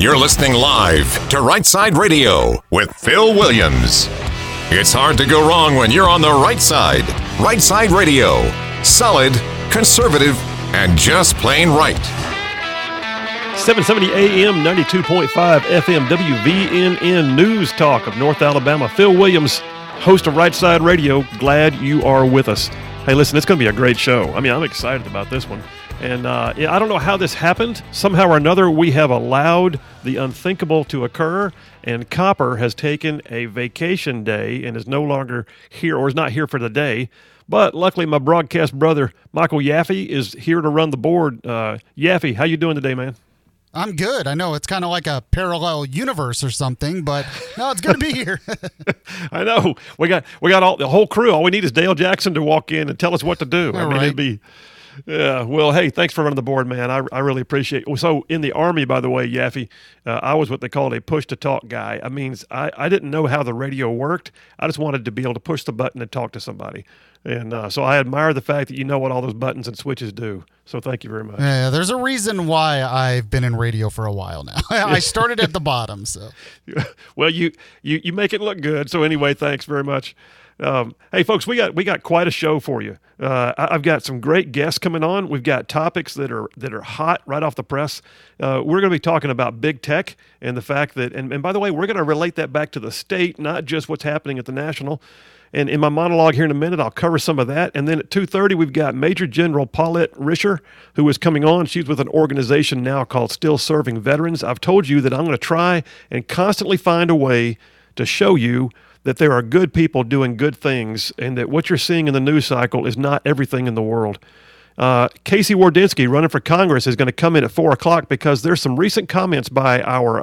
You're listening live to Right Side Radio with Phil Williams. It's hard to go wrong when you're on the right side. Right Side Radio. Solid, conservative, and just plain right. 770 AM, 92.5 FM, WVNN News Talk of North Alabama. Phil Williams, host of Right Side Radio. Glad you are with us. Hey, listen, it's going to be a great show. I mean, I'm excited about this one. And I don't know how this happened. Somehow or another, we have allowed the unthinkable to occur, and Copper has taken a vacation day and is no longer here, or is not here for the day. But luckily, my broadcast brother, Michael Yaffe, is here to run the board. Yaffe, how you doing today, man? I'm good. I know it's kind of like a parallel universe or something, but no, it's good to be here. I know we got all the whole crew. All we need is Dale Jackson to walk in and tell us what to do. All I mean, right. It'd be. Yeah, well, hey, thanks for running the board, man. I really appreciate it. So in the Army, by the way, Yaffe, I was what they called a push-to-talk guy. I mean, I didn't know how the radio worked. I just wanted to be able to push the button and talk to somebody. And so I admire the fact that you know what all those buttons and switches do. So thank you very much. Yeah, there's a reason why I've been in radio for a while now. I started at the bottom. So, well, you make it look good. So anyway, thanks very much. Hey, folks, we got quite a show for you. I've got some great guests coming on. We've got topics that are hot right off the press. We're going to be talking about big tech and the fact that, and by the way, we're going to relate that back to the state, not just what's happening at the national. And in my monologue here in a minute, I'll cover some of that. And then at 2:30, we've got Major General Paulette Risher, who is coming on. She's with an organization now called Still Serving Veterans. I've told you that I'm going to try and constantly find a way to show you that there are good people doing good things, and that what you're seeing in the news cycle is not everything in the world. Casey Wardinsky, running for Congress, is going to come in at 4 o'clock because there's some recent comments by our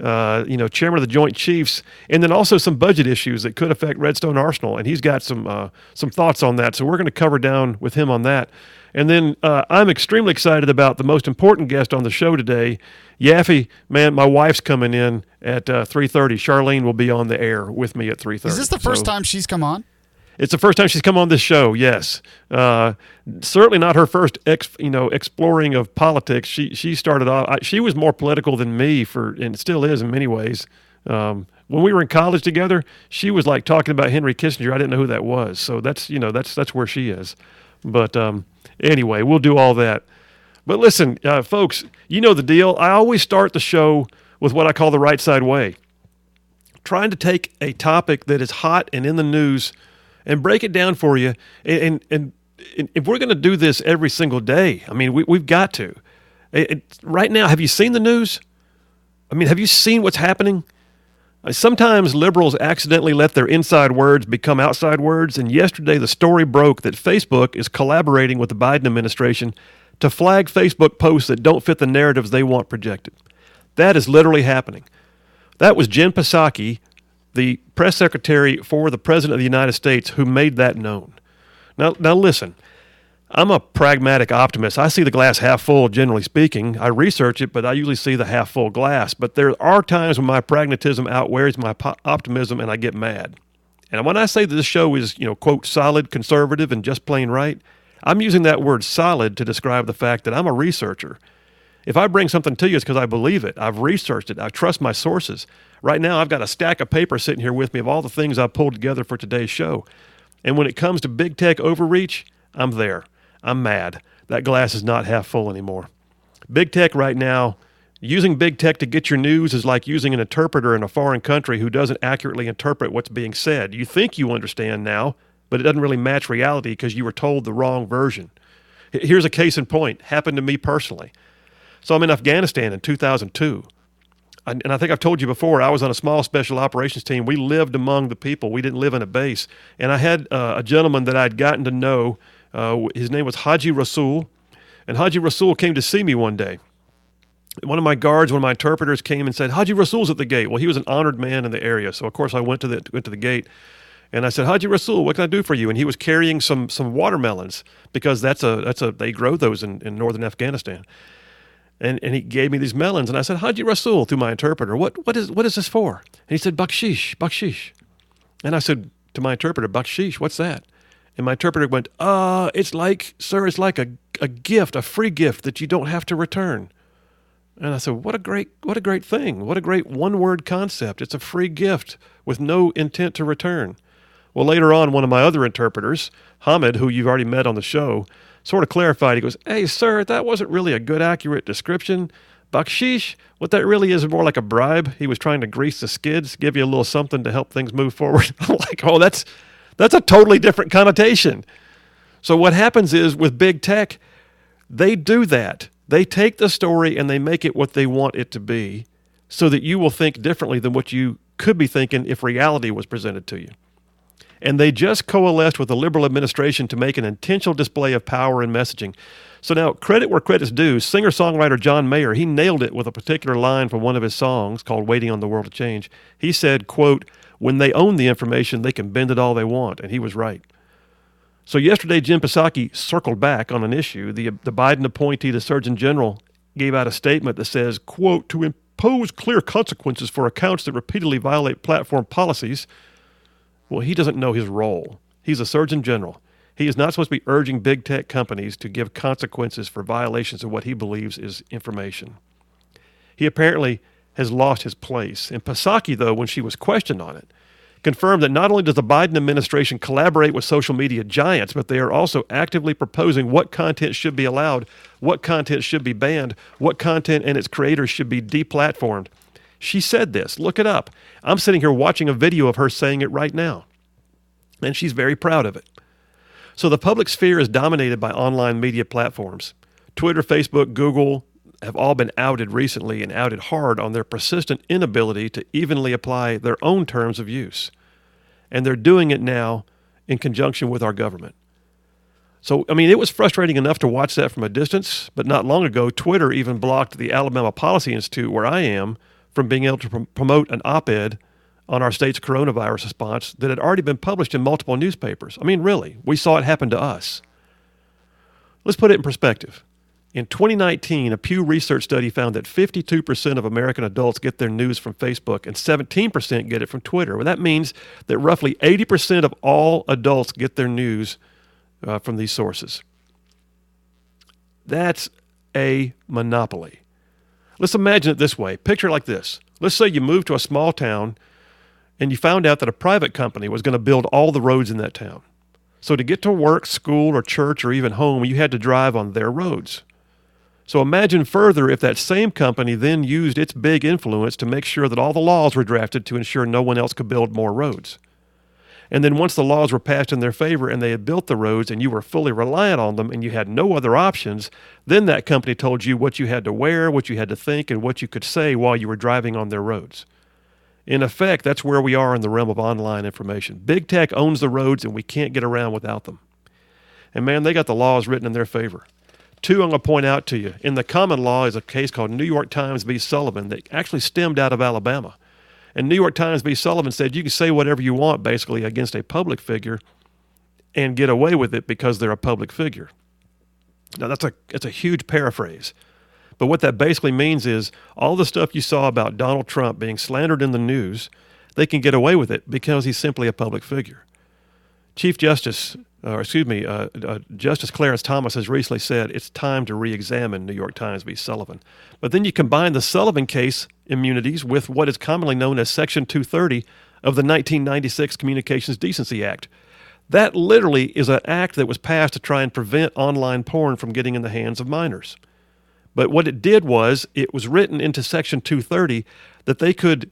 chairman of the Joint Chiefs, and then also some budget issues that could affect Redstone Arsenal, and he's got some thoughts on that, so we're going to cover down with him on that. And then I'm extremely excited about the most important guest on the show today, Yaffe, man, my wife's coming in at 3:30. Charlene will be on the air with me at 3:30. Is this the first time she's come on? It's the first time she's come on this show. Yes, certainly not her first exploring of politics. She started off. She was more political than me and still is in many ways. When we were in college together, she was like talking about Henry Kissinger. I didn't know who that was. So that's where she is. But anyway, we'll do all that. But listen, folks, you know the deal. I always start the show with what I call the right side way, trying to take a topic that is hot and in the news and break it down for you. And if we're going to do this every single day, I mean, we've got to. Right now, have you seen the news? I mean, have you seen what's happening? Sometimes liberals accidentally let their inside words become outside words, and yesterday the story broke that Facebook is collaborating with the Biden administration to flag Facebook posts that don't fit the narratives they want projected. That is literally happening. That was Jen Psaki, the press secretary for the President of the United States, who made that known. Now listen, I'm a pragmatic optimist. I see the glass half full, generally speaking. I research it, but I usually see the half full glass. But there are times when my pragmatism outweighs my optimism, and I get mad. And when I say that this show is, quote, solid, conservative, and just plain right, I'm using that word solid to describe the fact that I'm a researcher. If I bring something to you, it's because I believe it. I've researched it. I trust my sources. Right now, I've got a stack of paper sitting here with me of all the things I pulled together for today's show. And when it comes to big tech overreach, I'm there. I'm mad. That glass is not half full anymore. Big tech right now, using big tech to get your news is like using an interpreter in a foreign country who doesn't accurately interpret what's being said. You think you understand now, but it doesn't really match reality because you were told the wrong version. Here's a case in point. Happened to me personally. So I'm in Afghanistan in 2002. And I think I've told you before, I was on a small special operations team. We lived among the people. We didn't live in a base. And I had a gentleman that I'd gotten to know. His name was Haji Rasul, and Haji Rasul came to see me one day. One of my guards, one of my interpreters came and said, "Haji Rasul's at the gate." Well, he was an honored man in the area, so of course I went to the gate, and I said, "Haji Rasul, what can I do for you?" And he was carrying some watermelons because they grow those in northern Afghanistan, and he gave me these melons, and I said, "Haji Rasul," through my interpreter, "what is this for?" And he said, "Bakshish," and I said to my interpreter, "Bakshish, what's that?" And my interpreter went, it's like, sir, it's like a gift, a free gift that you don't have to return. And I said, what a great thing. What a great one-word concept. It's a free gift with no intent to return. Well, later on, one of my other interpreters, Hamid, who you've already met on the show, sort of clarified. He goes, hey, sir, that wasn't really a good, accurate description. Bakshish, what that really is more like a bribe. He was trying to grease the skids, give you a little something to help things move forward. I'm like, oh, that's a totally different connotation. So what happens is with big tech, they do that. They take the story and they make it what they want it to be so that you will think differently than what you could be thinking if reality was presented to you. And they just coalesced with the liberal administration to make an intentional display of power and messaging. So now, credit where credit's due, singer-songwriter John Mayer, he nailed it with a particular line from one of his songs called Waiting on the World to Change. He said, quote, when they own the information, they can bend it all they want. And he was right. So yesterday, Jen Psaki circled back on an issue. The Biden appointee, the Surgeon General, gave out a statement that says, quote, to impose clear consequences for accounts that repeatedly violate platform policies. Well, he doesn't know his role. He's a Surgeon General. He is not supposed to be urging big tech companies to give consequences for violations of what he believes is information. He apparently has lost his place. And Psaki, though, when she was questioned on it, confirmed that not only does the Biden administration collaborate with social media giants, but they are also actively proposing what content should be allowed, what content should be banned, what content and its creators should be deplatformed. She said this. Look it up. I'm sitting here watching a video of her saying it right now, and she's very proud of it. So the public sphere is dominated by online media platforms. Twitter, Facebook, Google have all been outed recently and outed hard on their persistent inability to evenly apply their own terms of use. And they're doing it now in conjunction with our government. So, I mean, it was frustrating enough to watch that from a distance, but not long ago, Twitter even blocked the Alabama Policy Institute, where I am, from being able to promote an op-ed on our state's coronavirus response that had already been published in multiple newspapers. I mean, really, we saw it happen to us. Let's put it in perspective. In 2019, a Pew Research study found that 52% of American adults get their news from Facebook and 17% get it from Twitter. Well, that means that roughly 80% of all adults get their news from these sources. That's a monopoly. Let's imagine it this way. Picture it like this. Let's say you moved to a small town and you found out that a private company was going to build all the roads in that town. So to get to work, school, or church, or even home, you had to drive on their roads. So imagine further if that same company then used its big influence to make sure that all the laws were drafted to ensure no one else could build more roads. And then once the laws were passed in their favor and they had built the roads and you were fully reliant on them and you had no other options, then that company told you what you had to wear, what you had to think, and what you could say while you were driving on their roads. In effect, that's where we are in the realm of online information. Big tech owns the roads and we can't get around without them. And man, they got the laws written in their favor. Two I'm going to point out to you. In the common law is a case called New York Times v. Sullivan that actually stemmed out of Alabama. And New York Times v. Sullivan said you can say whatever you want, basically, against a public figure and get away with it because they're a public figure. Now, that's a huge paraphrase. But what that basically means is all the stuff you saw about Donald Trump being slandered in the news, they can get away with it because he's simply a public figure. Justice Clarence Thomas has recently said it's time to re-examine New York Times v. Sullivan. But then you combine the Sullivan case immunities with what is commonly known as Section 230 of the 1996 Communications Decency Act. That literally is an act that was passed to try and prevent online porn from getting in the hands of minors. But what it did was it was written into Section 230 that they could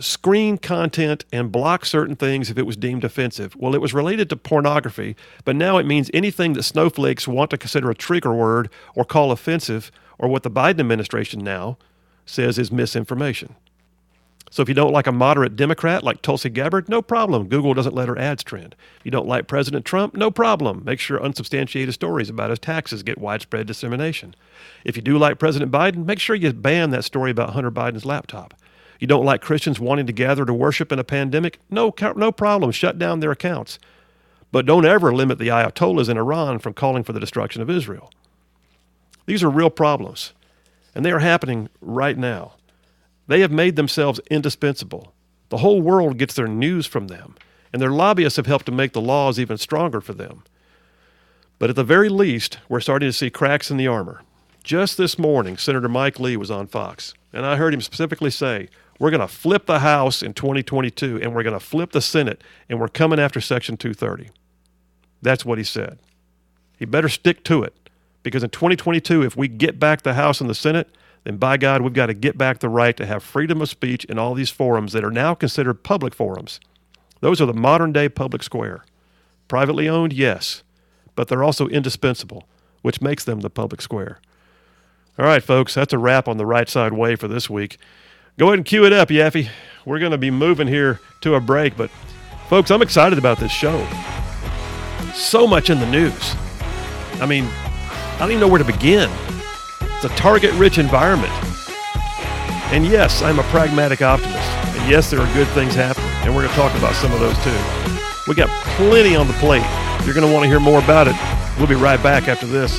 screen content and block certain things if it was deemed offensive. Well, it was related to pornography, but now it means anything that snowflakes want to consider a trigger word or call offensive, or what the Biden administration now says is misinformation. So if you don't like a moderate Democrat like Tulsi Gabbard, no problem. Google doesn't let her ads trend. If you don't like President Trump, no problem. Make sure unsubstantiated stories about his taxes get widespread dissemination. If you do like President Biden, make sure you ban that story about Hunter Biden's laptop. You don't like Christians wanting to gather to worship in a pandemic? No problem. Shut down their accounts. But don't ever limit the Ayatollahs in Iran from calling for the destruction of Israel. These are real problems, and they are happening right now. They have made themselves indispensable. The whole world gets their news from them, and their lobbyists have helped to make the laws even stronger for them. But at the very least, we're starting to see cracks in the armor. Just this morning, Senator Mike Lee was on Fox, and I heard him specifically say, we're going to flip the House in 2022, and we're going to flip the Senate, and we're coming after Section 230. That's what he said. He better stick to it, because in 2022, if we get back the House and the Senate, then by God, we've got to get back the right to have freedom of speech in all these forums that are now considered public forums. Those are the modern-day public square. Privately owned, yes, but they're also indispensable, which makes them the public square. All right, folks, that's a wrap on the Right Side Way for this week. Go ahead and cue it up, Yaffe. We're going to be moving here to a break, but folks, I'm excited about this show. So much in the news. I mean, I don't even know where to begin. It's a target-rich environment. And yes, I'm a pragmatic optimist. And yes, there are good things happening, and we're going to talk about some of those too. We got plenty on the plate. You're going to want to hear more about it. We'll be right back after this.